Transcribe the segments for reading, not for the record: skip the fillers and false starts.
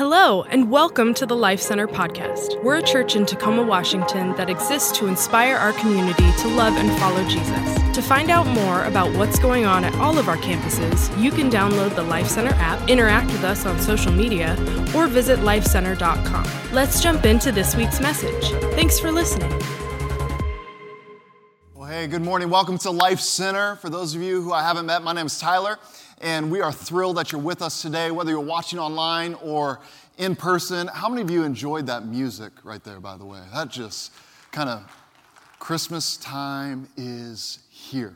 Hello, and welcome to the Life Center podcast. We're a church in Tacoma, Washington that exists to inspire our community to love and follow Jesus. To find out more about what's going on at all of our campuses, you can download the Life Center app, interact with us on social media, or visit lifecenter.com. Let's jump into this week's message. Thanks for listening. Well, hey, good morning. Welcome to Life Center. For those of you who I haven't met, my name is Tyler. And we are thrilled that you're with us today, whether you're watching online or in person. How many of you enjoyed that music right there, by the way? That just kind of, Christmas time is here.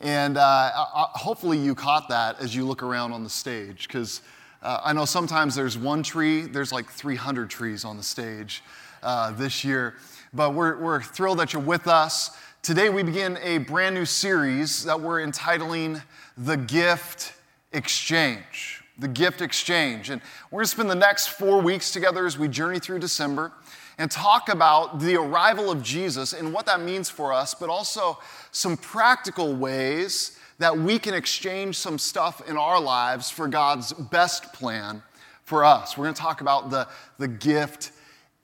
And hopefully you caught that as you look around on the stage, because I know sometimes there's one tree, there's like 300 trees on the stage this year. But we're thrilled that you're with us. Today we begin a brand new series that we're entitling The Gift Exchange. The Gift Exchange. And we're going to spend the next 4 weeks together as we journey through December and talk about the arrival of Jesus and what that means for us, but also some practical ways that we can exchange some stuff in our lives for God's best plan for us. We're going to talk about the gift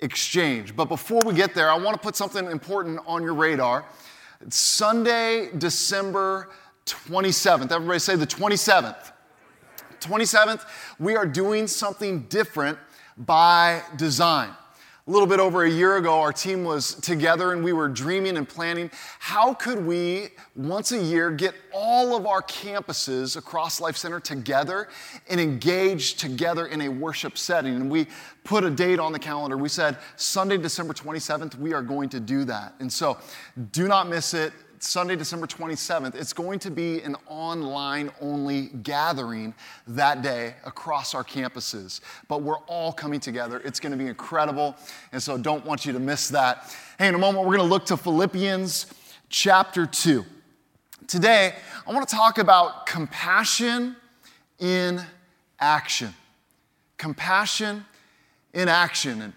exchange. But before we get there, I want to put something important on your radar. It's Sunday, December 27th. Everybody say the 27th. 27th, we are doing something different by design. A little bit over a year ago, our team was together and we were dreaming and planning, how could we, once a year, get all of our campuses across Life Center together and engage together in a worship setting? And we put a date on the calendar. We said, Sunday, December 27th, we are going to do that. And so do not miss it. Sunday, December 27th, it's going to be an online-only gathering that day across our campuses. But we're all coming together. It's going to be incredible, and so don't want you to miss that. Hey, in a moment, we're going to look to Philippians chapter 2. Today, I want to talk about compassion in action. Compassion in action. And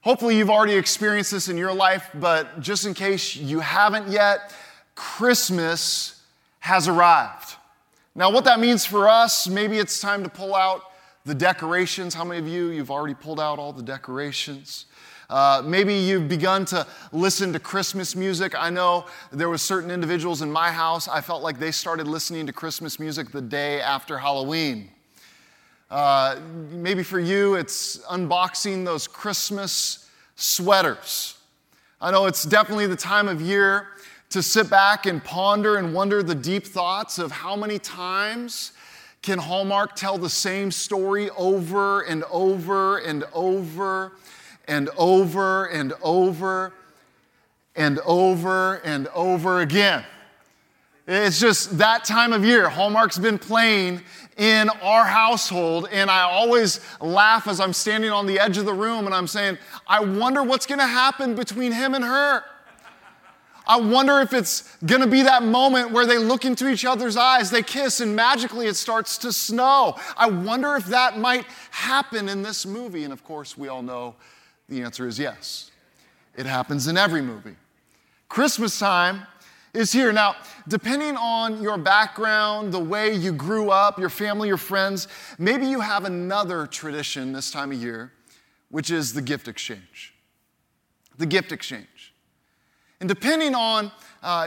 hopefully, you've already experienced this in your life, but just in case you haven't yet, Christmas has arrived. Now, what that means for us, maybe it's time to pull out the decorations. How many of you, you've already pulled out all the decorations? Maybe you've begun to listen to Christmas music. I know there were certain individuals in my house, I felt like they started listening to Christmas music the day after Halloween. Maybe for you, it's unboxing those Christmas sweaters. I know it's definitely the time of year to sit back and ponder and wonder the deep thoughts of how many times can Hallmark tell the same story over and over and over and over and over and over and over again. It's just that time of year. Hallmark's been playing in our household, and I always laugh as I'm standing on the edge of the room and I'm saying, I wonder what's going to happen between him and her. I wonder if it's going to be that moment where they look into each other's eyes, they kiss, and magically it starts to snow. I wonder if that might happen in this movie. And of course, we all know the answer is yes. It happens in every movie. Christmas time is here. Now, depending on your background, the way you grew up, your family, your friends, maybe you have another tradition this time of year, which is the gift exchange. The gift exchange. And depending on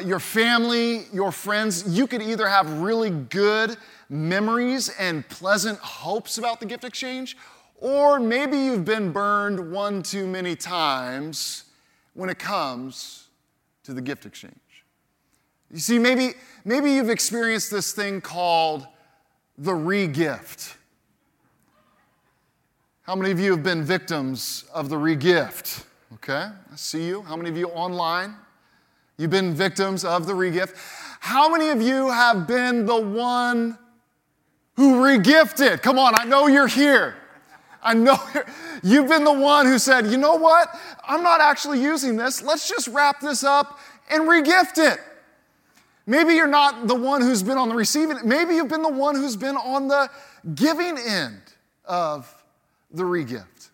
your family, your friends, you could either have really good memories and pleasant hopes about the gift exchange, or maybe you've been burned one too many times when it comes to the gift exchange. You see, maybe you've experienced this thing called the re-gift. How many of you have been victims of the re-gift? Okay, I see you. How many of you online? You've been victims of the re-gift. How many of you have been the one who re-gifted? Come on, I know you're here. I know you've been the one who said, you know what? I'm not actually using this. Let's just wrap this up and re-gift it. Maybe you're not the one who's been on the receiving end. Maybe you've been the one who's been on the giving end of the re-gift.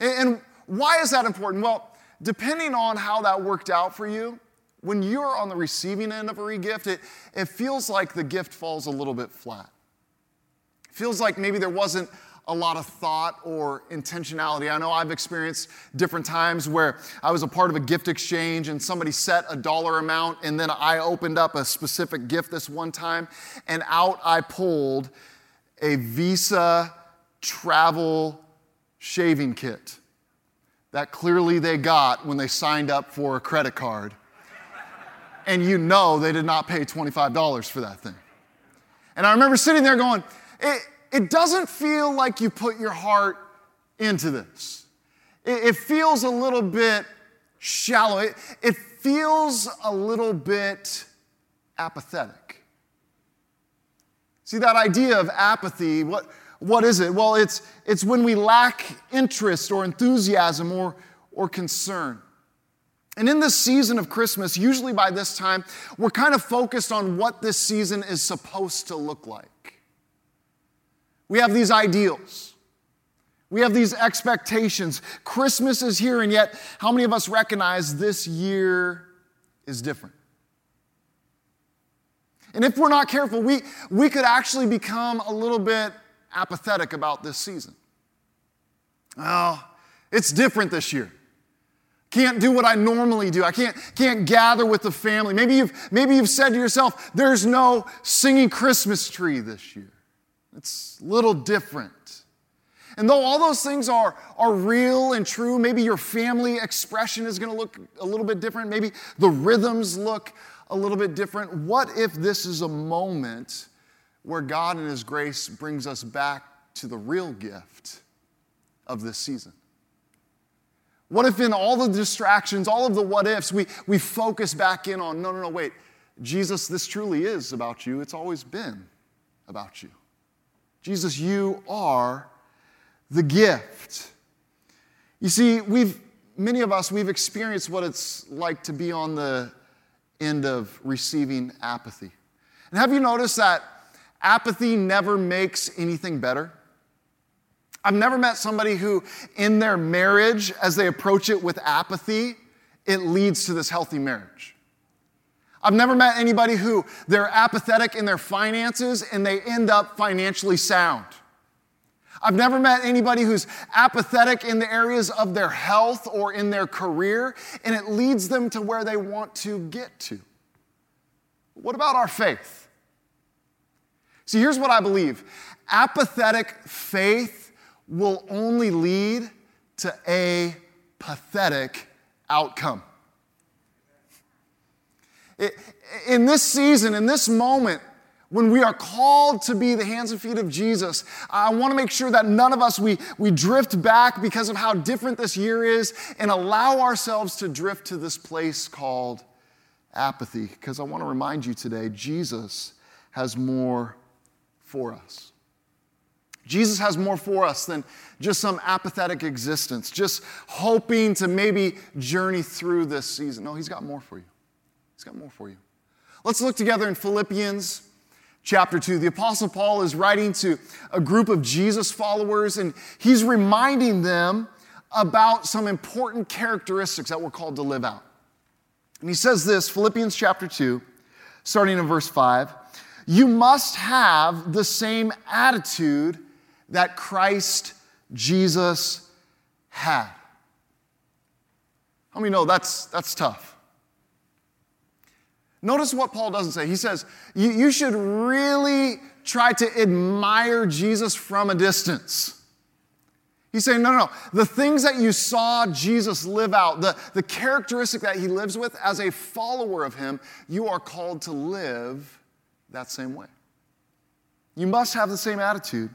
And why is that important? Well, depending on how that worked out for you, when you're on the receiving end of a re-gift, it feels like the gift falls a little bit flat. It feels like maybe there wasn't a lot of thought or intentionality. I know I've experienced different times where I was a part of a gift exchange and somebody set a dollar amount, and then I opened up a specific gift this one time, and out I pulled a Visa travel shaving kit that clearly they got when they signed up for a credit card. And you know they did not pay $25 for that thing. And I remember sitting there going, it doesn't feel like you put your heart into this. It feels a little bit shallow. It feels a little bit apathetic. See, that idea of apathy, what is it? Well, it's when we lack interest or enthusiasm or concern. And in this season of Christmas, usually by this time, we're kind of focused on what this season is supposed to look like. We have these ideals. We have these expectations. Christmas is here, and yet how many of us recognize this year is different? And if we're not careful, we could actually become a little bit apathetic about this season. Oh, it's different this year. Can't do what I normally do. I can't gather with the family. Maybe you've said to yourself, there's no singing Christmas tree this year. It's a little different. And though all those things are real and true, maybe your family expression is going to look a little bit different. Maybe the rhythms look a little bit different. What if this is a moment where God in His grace brings us back to the real gift of this season? What if in all the distractions, all of the what-ifs, we focus back in on, no, wait, Jesus, this truly is about you. It's always been about you. Jesus, you are the gift. You see, many of us, we've experienced what it's like to be on the end of receiving apathy. And have you noticed that apathy never makes anything better? I've never met somebody who, in their marriage, as they approach it with apathy, it leads to this healthy marriage. I've never met anybody who they're apathetic in their finances and they end up financially sound. I've never met anybody who's apathetic in the areas of their health or in their career, and it leads them to where they want to get to. What about our faith? See, here's what I believe. Apathetic faith will only lead to a pathetic outcome. In this season, in this moment, when we are called to be the hands and feet of Jesus, I want to make sure that none of us, we drift back because of how different this year is and allow ourselves to drift to this place called apathy. Because I want to remind you today, Jesus has more for us. Jesus has more for us than just some apathetic existence, just hoping to maybe journey through this season. No, He's got more for you. He's got more for you. Let's look together in Philippians chapter 2. The Apostle Paul is writing to a group of Jesus followers, and he's reminding them about some important characteristics that we're called to live out. And he says this, Philippians chapter 2, starting in verse 5, "You must have the same attitude that Christ Jesus had." How many know that's tough? Notice what Paul doesn't say. He says, you should really try to admire Jesus from a distance. He's saying, no. The things that you saw Jesus live out, the characteristic that He lives with as a follower of Him, you are called to live that same way. You must have the same attitude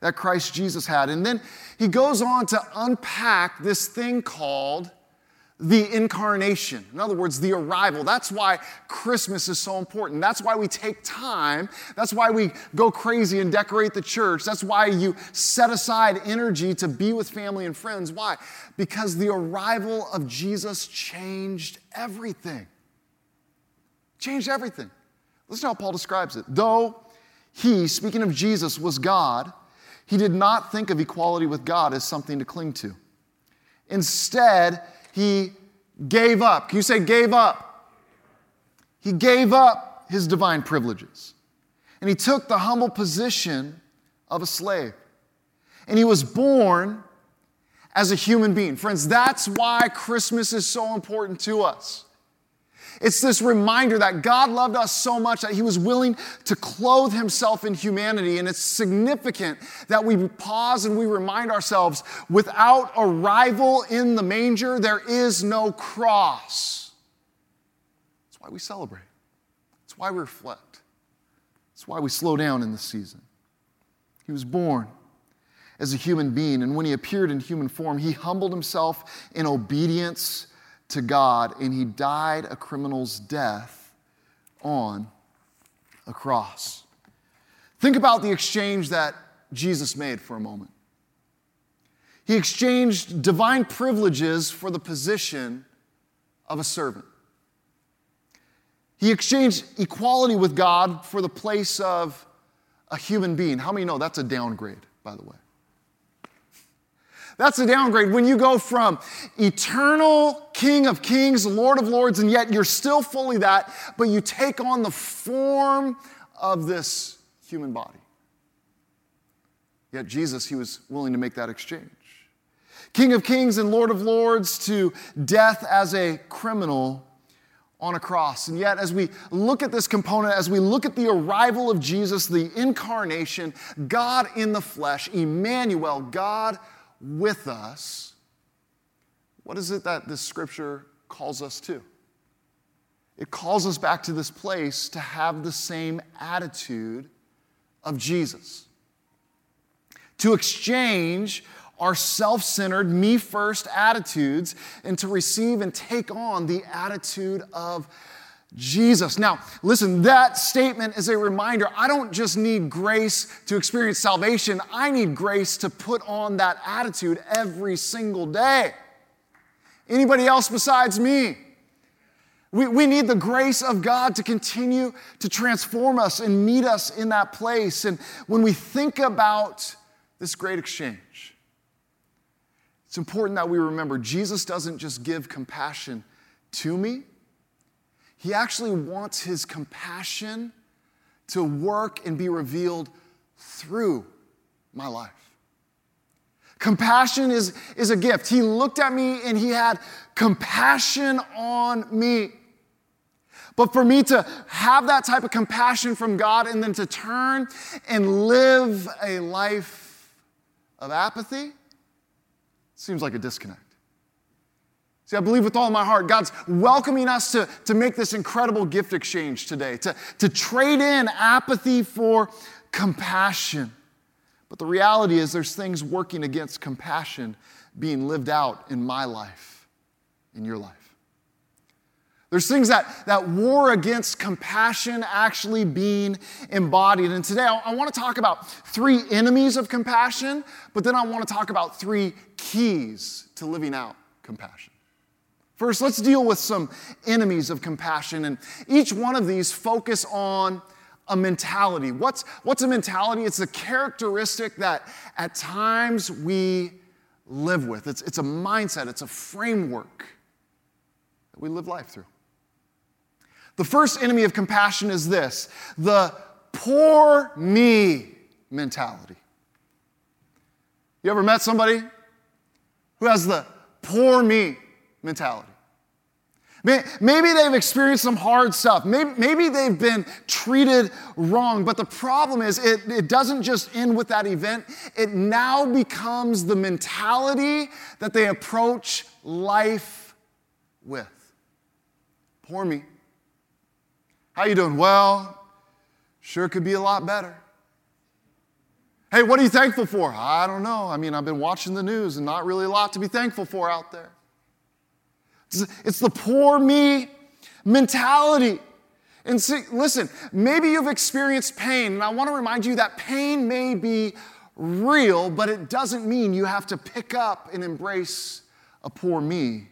that Christ Jesus had. And then he goes on to unpack this thing called the incarnation. In other words, the arrival. That's why Christmas is so important. That's why we take time. That's why we go crazy and decorate the church. That's why you set aside energy to be with family and friends. Why? Because the arrival of Jesus changed everything. Changed everything. Listen to how Paul describes it. Though he, speaking of Jesus, was God, He did not think of equality with God as something to cling to. Instead, He gave up. Can you say gave up? He gave up His divine privileges. And He took the humble position of a slave. And he was born as a human being. Friends, that's why Christmas is so important to us. It's this reminder that God loved us so much that he was willing to clothe himself in humanity. And it's significant that we pause and we remind ourselves, without a rival in the manger, there is no cross. That's why we celebrate. That's why we reflect. That's why we slow down in this season. He was born as a human being, and when he appeared in human form, he humbled himself in obedience to God, and he died a criminal's death on a cross. Think about the exchange that Jesus made for a moment. He exchanged divine privileges for the position of a servant. He exchanged equality with God for the place of a human being. How many know that's a downgrade, by the way? That's a downgrade when you go from eternal King of Kings, Lord of Lords, and yet you're still fully that, but you take on the form of this human body. Yet Jesus, he was willing to make that exchange. King of Kings and Lord of Lords to death as a criminal on a cross. And yet, as we look at this component, as we look at the arrival of Jesus, the incarnation, God in the flesh, Emmanuel, God with us, what is it that this scripture calls us to? It calls us back to this place to have the same attitude of Jesus. To exchange our self-centered, me-first attitudes and to receive and take on the attitude of Jesus. Now, listen, that statement is a reminder. I don't just need grace to experience salvation. I need grace to put on that attitude every single day. Anybody else besides me? We need the grace of God to continue to transform us and meet us in that place. And when we think about this great exchange, it's important that we remember Jesus doesn't just give compassion to me. He actually wants his compassion to work and be revealed through my life. Compassion is a gift. He looked at me and he had compassion on me. But for me to have that type of compassion from God and then to turn and live a life of apathy seems like a disconnect. See, I believe with all my heart, God's welcoming us to make this incredible gift exchange today, to trade in apathy for compassion. But the reality is there's things working against compassion being lived out in my life, in your life. There's things that war against compassion actually being embodied. And today I want to talk about three enemies of compassion, but then I want to talk about three keys to living out compassion. First, let's deal with some enemies of compassion, and each one of these focus on a mentality. What's a mentality? It's a characteristic that at times we live with. It's a mindset. It's a framework that we live life through. The first enemy of compassion is this, the poor me mentality. You ever met somebody who has the poor me mentality? Maybe they've experienced some hard stuff. Maybe they've been treated wrong. But the problem is it doesn't just end with that event. It now becomes the mentality that they approach life with. Poor me. How you doing? Well, sure could be a lot better. Hey, what are you thankful for? I don't know. I mean, I've been watching the news and not really a lot to be thankful for out there. It's the poor me mentality. And see, listen, maybe you've experienced pain, and I want to remind you that pain may be real, but it doesn't mean you have to pick up and embrace a poor me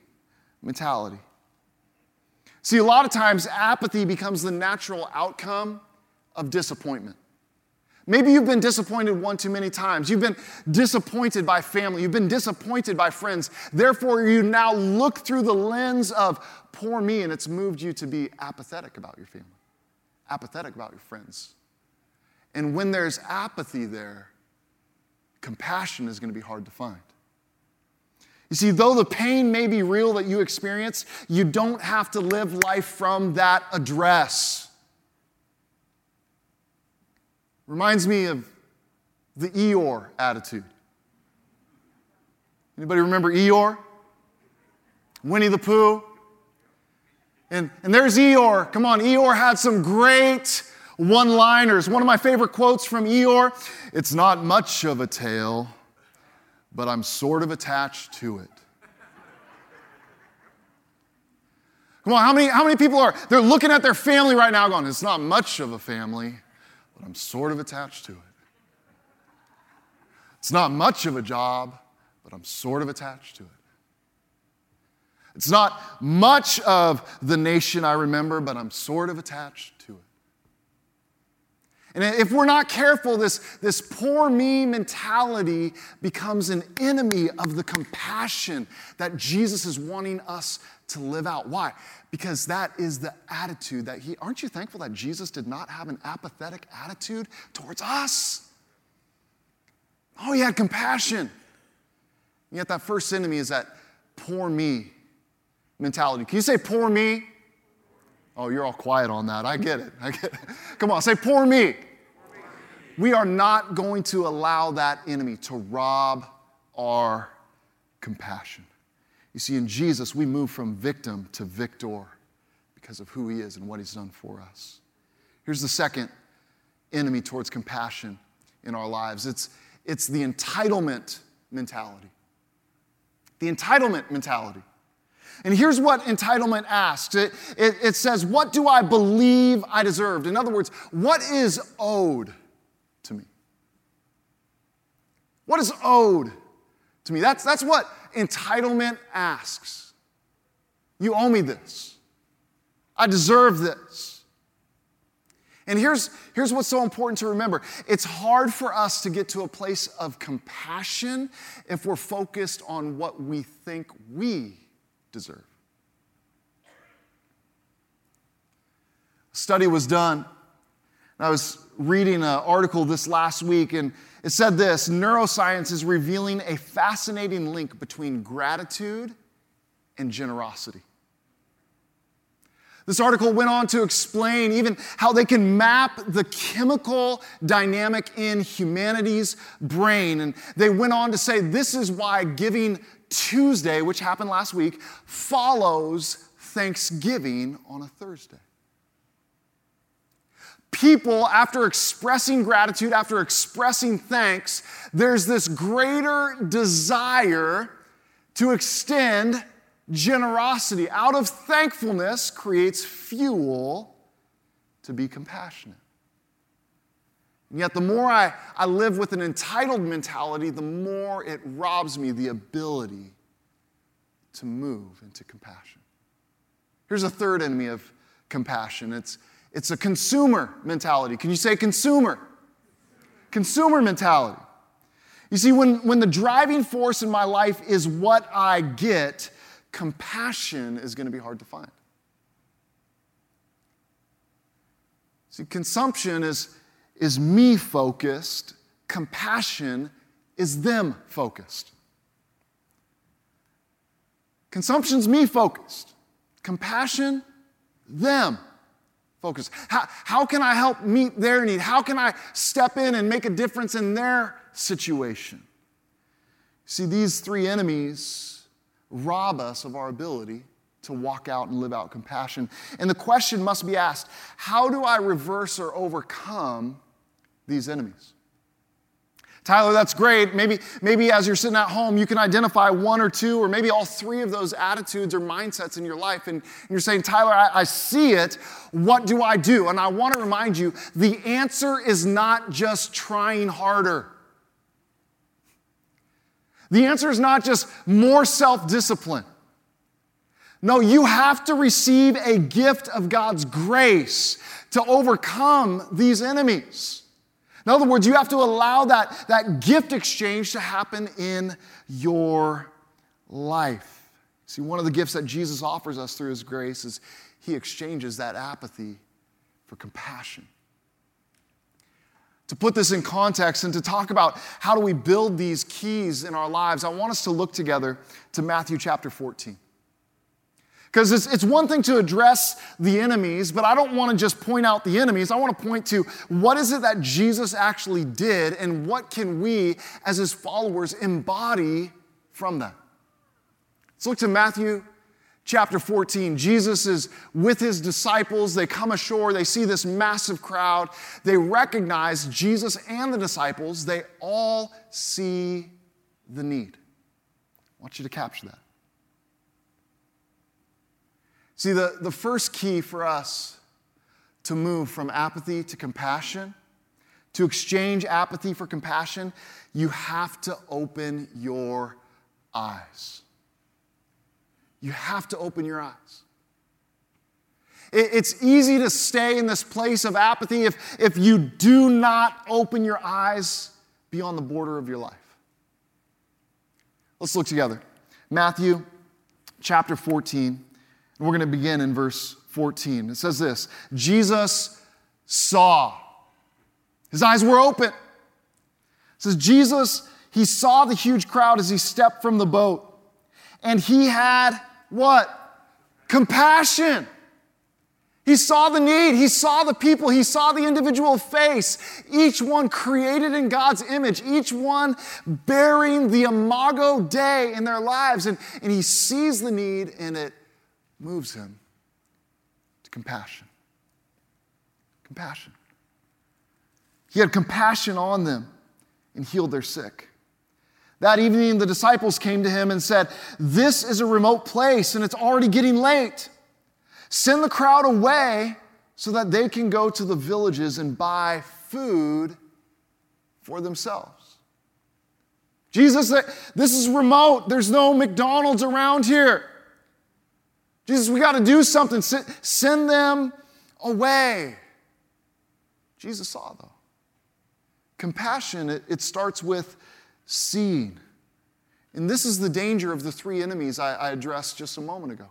mentality. See, a lot of times apathy becomes the natural outcome of disappointment. Maybe you've been disappointed one too many times. You've been disappointed by family. You've been disappointed by friends. Therefore, you now look through the lens of poor me, and it's moved you to be apathetic about your family, apathetic about your friends. And when there's apathy there, compassion is going to be hard to find. You see, though the pain may be real that you experience, you don't have to live life from that address. Reminds me of the Eeyore attitude. Anybody remember Eeyore? Winnie the Pooh? And there's Eeyore. Come on, Eeyore had some great one-liners. One of my favorite quotes from Eeyore, "It's not much of a tale, but I'm sort of attached to it." Come on, how many people are, they're looking at their family right now going, "It's not much of a family, but I'm sort of attached to it. It's not much of a job, but I'm sort of attached to it. It's not much of the nation I remember, but I'm sort of attached to it." And if we're not careful, this poor me mentality becomes an enemy of the compassion that Jesus is wanting us to live out. Why? Because that is the attitude that he... Aren't you thankful that Jesus did not have an apathetic attitude towards us? Oh, he had compassion. And yet that first enemy is that poor me mentality. Can you say poor me? Oh, you're all quiet on that. I get it. Come on, say poor me. We are not going to allow that enemy to rob our compassion. You see, in Jesus, we move from victim to victor because of who he is and what he's done for us. Here's the second enemy towards compassion in our lives. It's the entitlement mentality. The entitlement mentality. And here's what entitlement asks. It says, what do I believe I deserved? In other words, what is owed to me? What is owed to me? That's what entitlement asks. You owe me this. I deserve this. And here's what's so important to remember. It's hard for us to get to a place of compassion if we're focused on what we think we deserve. A study was done. I was reading an article this last week, and it said this: neuroscience is revealing a fascinating link between gratitude and generosity. This article went on to explain even how they can map the chemical dynamic in humanity's brain. And they went on to say this is why Giving Tuesday, which happened last week, follows Thanksgiving on a Thursday. People, after expressing gratitude, after expressing thanks, there's this greater desire to extend generosity. Out of thankfulness creates fuel to be compassionate. And yet the more I live with an entitled mentality, the more it robs me the ability to move into compassion. Here's a third enemy of compassion. It's a consumer mentality. Can you say consumer? Consumer mentality. You see, when the driving force in my life is what I get, compassion is going to be hard to find. See, consumption is me-focused. Compassion is them-focused. Consumption's me-focused. Compassion, them-focused. How can I help meet their need? How can I step in and make a difference in their situation? See, these three enemies rob us of our ability to walk out and live out compassion. And the question must be asked, how do I reverse or overcome these enemies? Tyler, that's great. Maybe as you're sitting at home, you can identify one or two or maybe all three of those attitudes or mindsets in your life. And you're saying, Tyler, I see it. What do I do? And I want to remind you, the answer is not just trying harder. The answer is not just more self-discipline. No, you have to receive a gift of God's grace to overcome these enemies. In other words, you have to allow that gift exchange to happen in your life. See, one of the gifts that Jesus offers us through his grace is he exchanges that apathy for compassion. To put this in context and to talk about how do we build these keys in our lives, I want us to look together to Matthew chapter 14. Because it's one thing to address the enemies, but I don't want to just point out the enemies. I want to point to what is it that Jesus actually did and what can we as his followers embody from that. Let's look to Matthew chapter 14. Jesus is with his disciples. They come ashore. They see this massive crowd. They recognize Jesus and the disciples. They all see the need. I want you to capture that. See, the first key for us to move from apathy to compassion, to exchange apathy for compassion, you have to open your eyes. You have to open your eyes. It's easy to stay in this place of apathy if you do not open your eyes beyond the border of your life. Let's look together. Matthew chapter 14. We're going to begin in verse 14. It says this, Jesus saw. His eyes were open. It says, Jesus, he saw the huge crowd as he stepped from the boat. And he had what? Compassion. He saw the need. He saw the people. He saw the individual face. Each one created in God's image. Each one bearing the imago Dei in their lives. And he sees the need and it moves him to compassion. Compassion. He had compassion on them and healed their sick. That evening, the disciples came to him and said, "This is a remote place and it's already getting late. Send the crowd away so that they can go to the villages and buy food for themselves." Jesus, this is remote. There's no McDonald's around here. Jesus, we got to do something. Send them away. Jesus saw, though. Compassion, it starts with seeing. And this is the danger of the three enemies I addressed just a moment ago.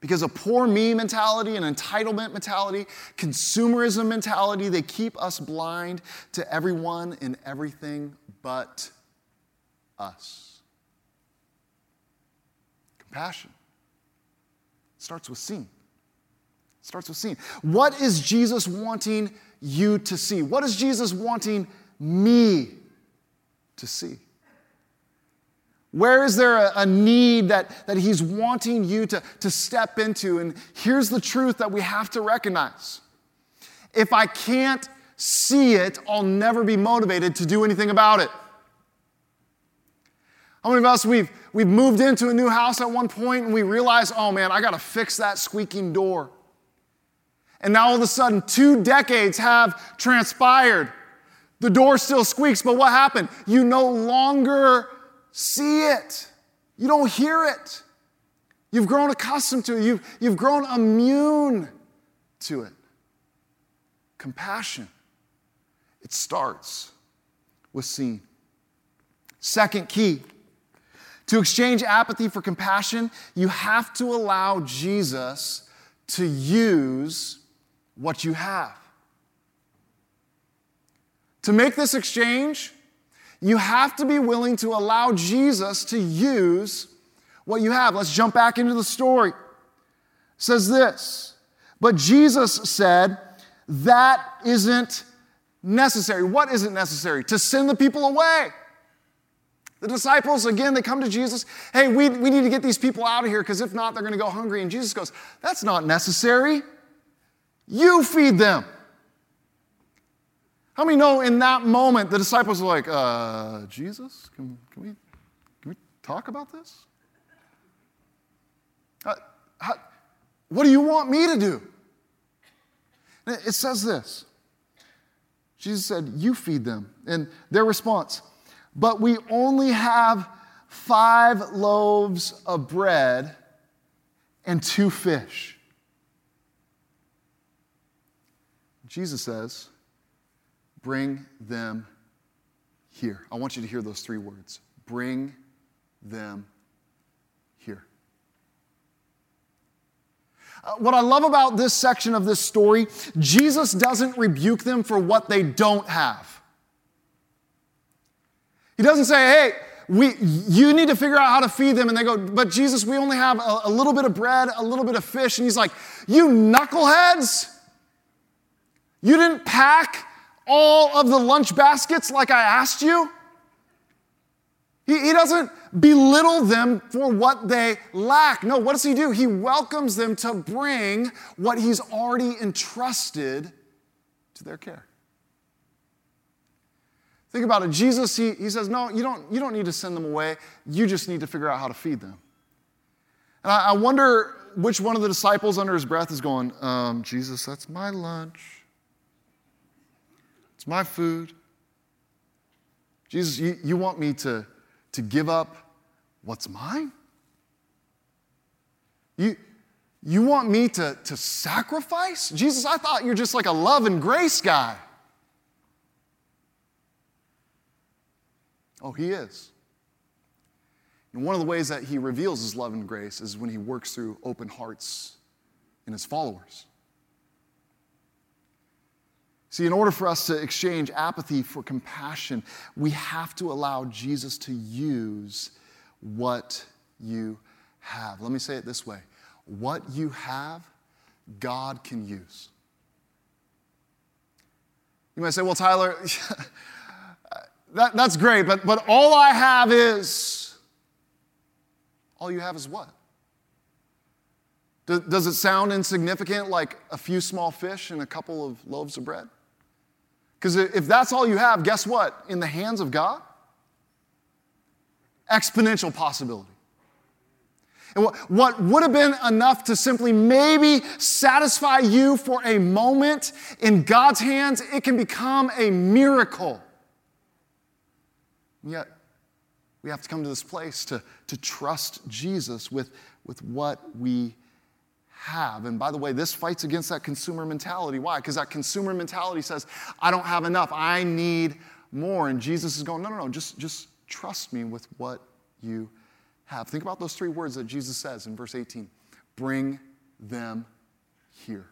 Because a poor me mentality, an entitlement mentality, consumerism mentality, they keep us blind to everyone and everything but us. Compassion. Starts with seeing. Starts with seeing. What is Jesus wanting you to see? What is Jesus wanting me to see? Where is there a need that he's wanting you to step into? And here's the truth that we have to recognize. If I can't see it, I'll never be motivated to do anything about it. How many of us, we've moved into a new house at one point and we realize, oh man, I got to fix that squeaking door. And now all of a sudden, 2 decades have transpired. The door still squeaks, but what happened? You no longer see it. You don't hear it. You've grown accustomed to it. You've grown immune to it. Compassion. It starts with seeing. Second key. To exchange apathy for compassion, you have to allow Jesus to use what you have. To make this exchange, you have to be willing to allow Jesus to use what you have. Let's jump back into the story. It says this, but Jesus said, that isn't necessary. What isn't necessary? To send the people away. The disciples, again, they come to Jesus. Hey, we need to get these people out of here because if not, they're going to go hungry. And Jesus goes, that's not necessary. You feed them. How many know in that moment, the disciples are like, Jesus, can we talk about this? What do you want me to do? And it says this. Jesus said, you feed them. And their response, but we only have 5 loaves of bread and 2 fish. Jesus says, bring them here. I want you to hear those 3 words. Bring them here. What I love about this section of this story, Jesus doesn't rebuke them for what they don't have. He doesn't say, hey, you need to figure out how to feed them. And they go, but Jesus, we only have a little bit of bread, a little bit of fish. And he's like, you knuckleheads, you didn't pack all of the lunch baskets like I asked you. He doesn't belittle them for what they lack. No, what does he do? He welcomes them to bring what he's already entrusted to their care. Think about it. Jesus, he says, no, you don't need to send them away. You just need to figure out how to feed them. And I wonder which one of the disciples under his breath is going, Jesus, that's my lunch. It's my food. Jesus, you want me to give up what's mine? You want me to sacrifice? Jesus, I thought you're just like a love and grace guy. Oh, he is. And one of the ways that he reveals his love and grace is when he works through open hearts in his followers. See, in order for us to exchange apathy for compassion, we have to allow Jesus to use what you have. Let me say it this way. What you have, God can use. You might say, well, Tyler, that's great, but all I have is... All you have is what? Does it sound insignificant like a few small fish and a couple of loaves of bread? Because if that's all you have, guess what? In the hands of God, exponential possibility. And what would have been enough to simply maybe satisfy you for a moment, in God's hands, it can become a miracle. And yet, we have to come to this place to trust Jesus with what we have. And by the way, this fights against that consumer mentality. Why? Because that consumer mentality says, I don't have enough. I need more. And Jesus is going, no. Just trust me with what you have. Think about those three words that Jesus says in verse 18. Bring them here.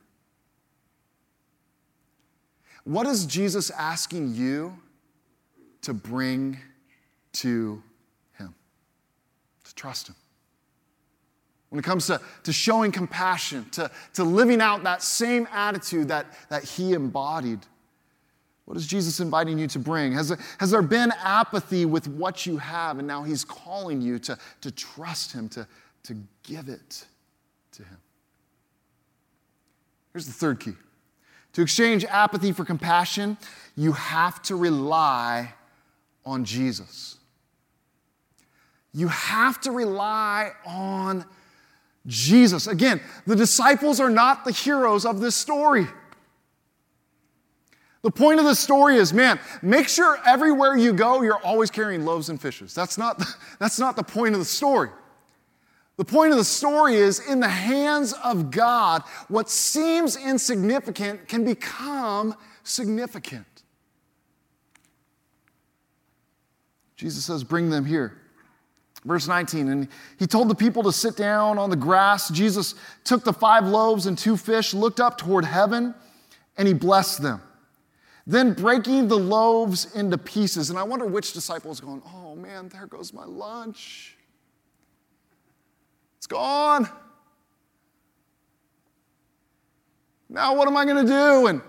What is Jesus asking you to bring to him? To trust him. When it comes to showing compassion, to living out that same attitude that he embodied, what is Jesus inviting you to bring? Has there been apathy with what you have, and now he's calling you to trust him, to give it to him? Here's the third key. To exchange apathy for compassion, you have to rely on Jesus. You have to rely on Jesus. Again, the disciples are not the heroes of this story. The point of the story is, man, make sure everywhere you go, you're always carrying loaves and fishes. That's not the point of the story. The point of the story is, in the hands of God, what seems insignificant can become significant. Jesus says, bring them here. Verse 19, and he told the people to sit down on the grass. Jesus took the 5 loaves and 2 fish, looked up toward heaven, and he blessed them. Then breaking the loaves into pieces. And I wonder which disciple is going, oh man, there goes my lunch. It's gone. Now what am I going to do? And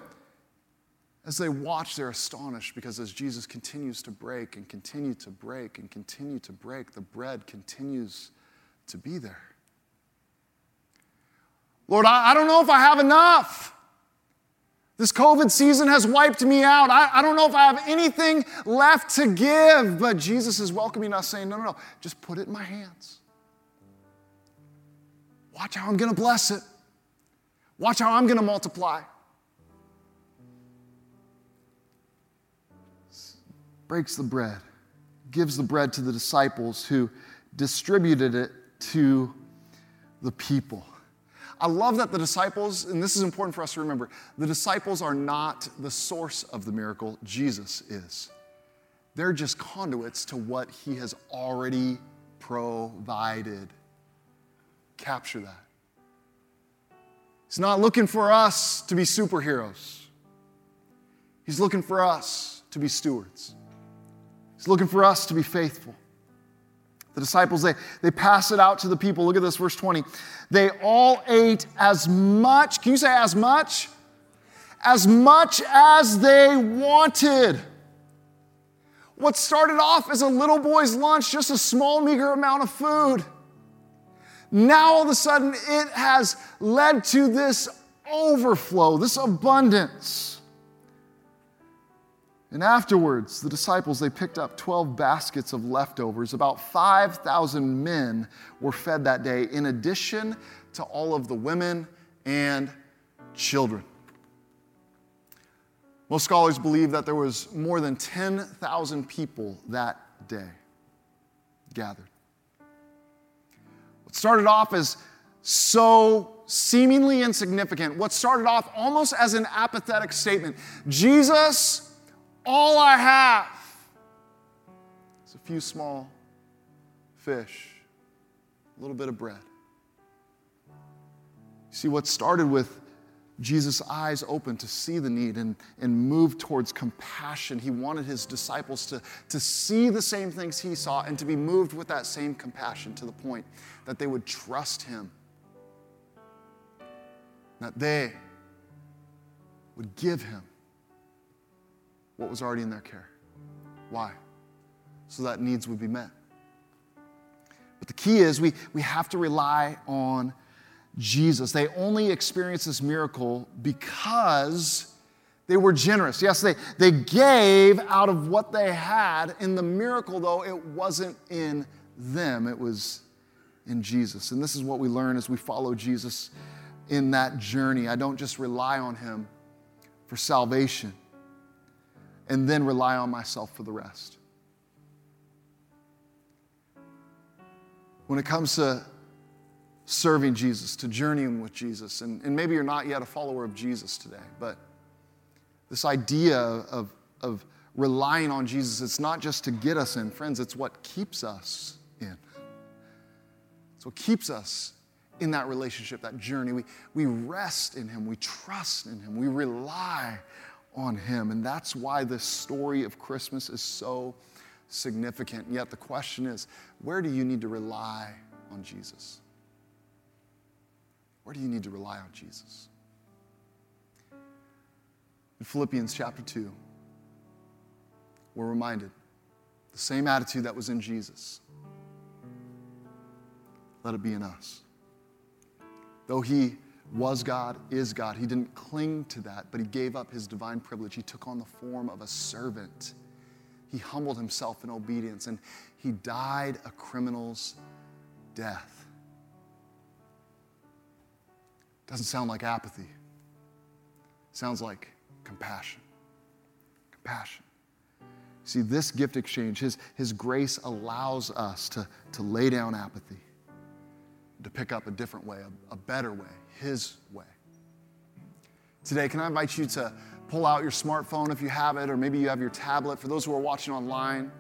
as they watch, they're astonished, because as Jesus continues to break and continue to break and continue to break, the bread continues to be there. Lord, I don't know if I have enough. This COVID season has wiped me out. I don't know if I have anything left to give. But Jesus is welcoming us, saying, no, just put it in my hands. Watch how I'm going to bless it. Watch how I'm going to multiply. Breaks the bread, gives the bread to the disciples, who distributed it to the people. I love that the disciples, and this is important for us to remember, the disciples are not the source of the miracle. Jesus is. They're just conduits to what he has already provided. Capture that. He's not looking for us to be superheroes. He's looking for us to be stewards. He's looking for us to be faithful. The disciples, they pass it out to the people. Look at this, verse 20. They all ate as much, can you say as much? As much as they wanted. What started off as a little boy's lunch, just a small, meager amount of food, now all of a sudden it has led to this overflow, this abundance. And afterwards, the disciples, they picked up 12 baskets of leftovers. About 5,000 men were fed that day, in addition to all of the women and children. Most scholars believe that there was more than 10,000 people that day gathered. What started off as so seemingly insignificant, what started off almost as an apathetic statement, Jesus, all I have is a few small fish, a little bit of bread. See, what started with Jesus' eyes open to see the need and move towards compassion. He wanted his disciples to see the same things he saw and to be moved with that same compassion to the point that they would trust him, that they would give him what was already in their care. Why? So that needs would be met. But the key is we have to rely on Jesus. They only experienced this miracle because they were generous. Yes, they gave out of what they had. In the miracle, though, it wasn't in them. It was in Jesus. And this is what we learn as we follow Jesus in that journey. I don't just rely on him for salvation and then rely on myself for the rest. When it comes to serving Jesus, to journeying with Jesus. And maybe you're not yet a follower of Jesus today, but this idea of relying on Jesus, it's not just to get us in. Friends, it's what keeps us in. It's what keeps us in that relationship, that journey. We rest in him. We trust in him. We rely on him. And that's why this story of Christmas is so significant. And yet the question is, where do you need to rely on Jesus? Where do you need to rely on Jesus? In Philippians chapter 2, we're reminded the same attitude that was in Jesus, let it be in us. Though he was God, is God, he didn't cling to that, but he gave up his divine privilege. He took on the form of a servant. He humbled himself in obedience, and he died a criminal's death. Doesn't sound like apathy. Sounds like compassion. Compassion. See, this gift exchange, his grace allows us to lay down apathy, to pick up a different way, a better way, his way. Today, can I invite you to pull out your smartphone if you have it, or maybe you have your tablet. For those who are watching online,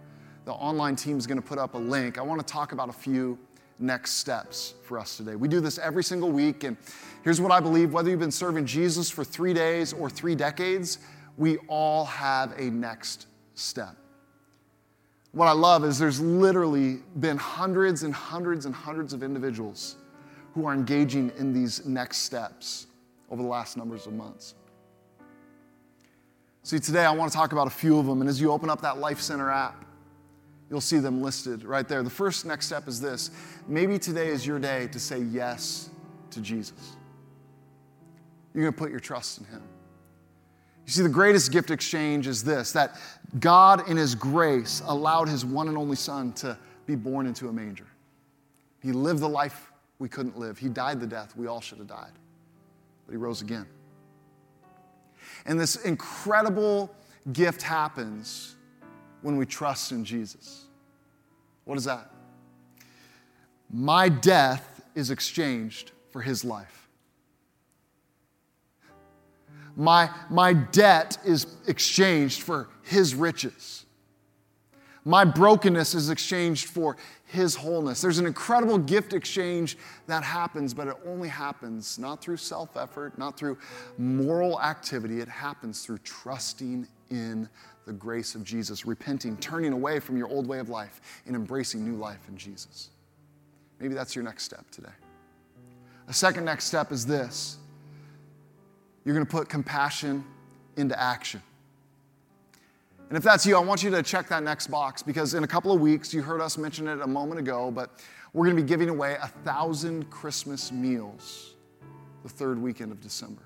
the online team's going to put up a link. I want to talk about a few next steps for us today. We do this every single week, and here's what I believe. Whether you've been serving Jesus for 3 days or 3 decades, we all have a next step. What I love is there's literally been hundreds and hundreds and hundreds of individuals who are engaging in these next steps over the last numbers of months. See, today I want to talk about a few of them, and as you open up that Life Center app, you'll see them listed right there. The first next step is this. Maybe today is your day to say yes to Jesus. You're going to put your trust in him. You see, the greatest gift exchange is this, that God in his grace allowed his one and only son to be born into a manger. He lived the life we couldn't live. He died the death we all should have died. But he rose again. And this incredible gift happens when we trust in Jesus. What is that? My death is exchanged for his life. My debt is exchanged for his riches. My brokenness is exchanged for his wholeness. There's an incredible gift exchange that happens, but it only happens not through self-effort, not through moral activity. It happens through trusting in the grace of Jesus, repenting, turning away from your old way of life, and embracing new life in Jesus. Maybe that's your next step today. A second next step is this. You're going to put compassion into action. And if that's you, I want you to check that next box, because in a couple of weeks, you heard us mention it a moment ago, but we're going to be giving away 1,000 Christmas meals the third weekend of December.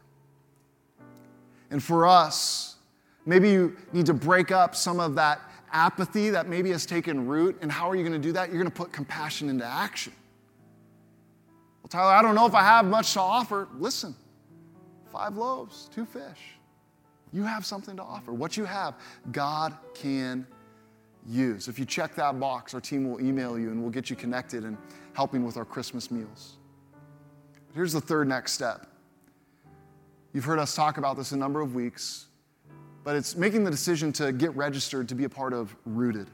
And for us, maybe you need to break up some of that apathy that maybe has taken root. And how are you going to do that? You're going to put compassion into action. Well, Tyler, I don't know if I have much to offer. Listen, 5 loaves, 2 fish. You have something to offer. What you have, God can use. If you check that box, our team will email you and we'll get you connected and helping with our Christmas meals. But here's the third next step. You've heard us talk about this a number of weeks, but it's making the decision to get registered to be a part of Rooted.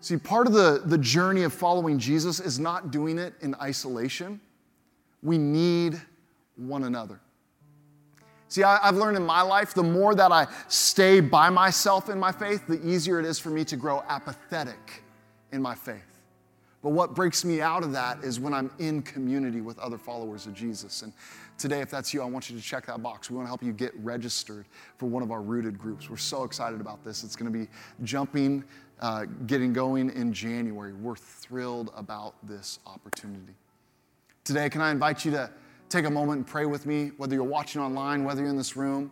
See, part of the journey of following Jesus is not doing it in isolation. We need one another. See, I've learned in my life, the more that I stay by myself in my faith, the easier it is for me to grow apathetic in my faith. But what breaks me out of that is when I'm in community with other followers of Jesus. And today, if that's you, I want you to check that box. We want to help you get registered for one of our Rooted groups. We're so excited about this. It's going to be jumping, getting going in January. We're thrilled about this opportunity. Today, can I invite you to take a moment and pray with me, whether you're watching online, whether you're in this room?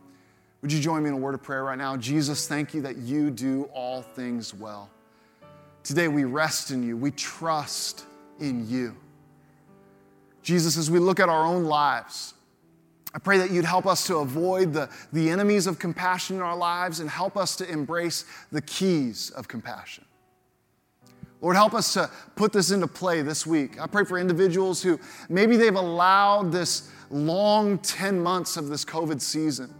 Would you join me in a word of prayer right now? Jesus, thank you that you do all things well. Today we rest in you. We trust in you. Jesus, as we look at our own lives, I pray that you'd help us to avoid the enemies of compassion in our lives and help us to embrace the keys of compassion. Lord, help us to put this into play this week. I pray for individuals who maybe they've allowed this long 10 months of this COVID season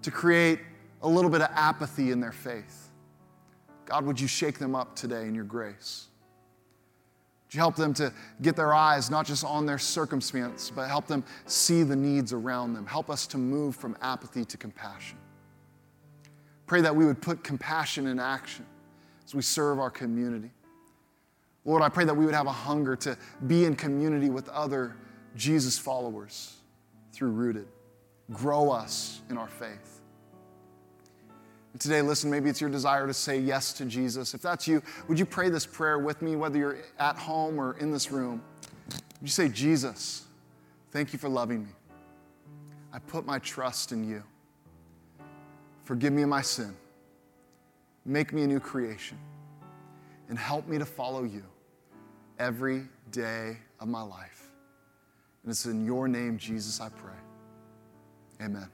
to create a little bit of apathy in their faith. God, would you shake them up today in your grace? Would you help them to get their eyes not just on their circumstance, but help them see the needs around them. Help us to move from apathy to compassion. Pray that we would put compassion in action as we serve our community. Lord, I pray that we would have a hunger to be in community with other Jesus followers through Rooted. Grow us in our faith. Today, listen, maybe it's your desire to say yes to Jesus. If that's you, would you pray this prayer with me, whether you're at home or in this room? Would you say, Jesus, thank you for loving me. I put my trust in you. Forgive me of my sin. Make me a new creation. And help me to follow you every day of my life. And it's in your name, Jesus, I pray. Amen.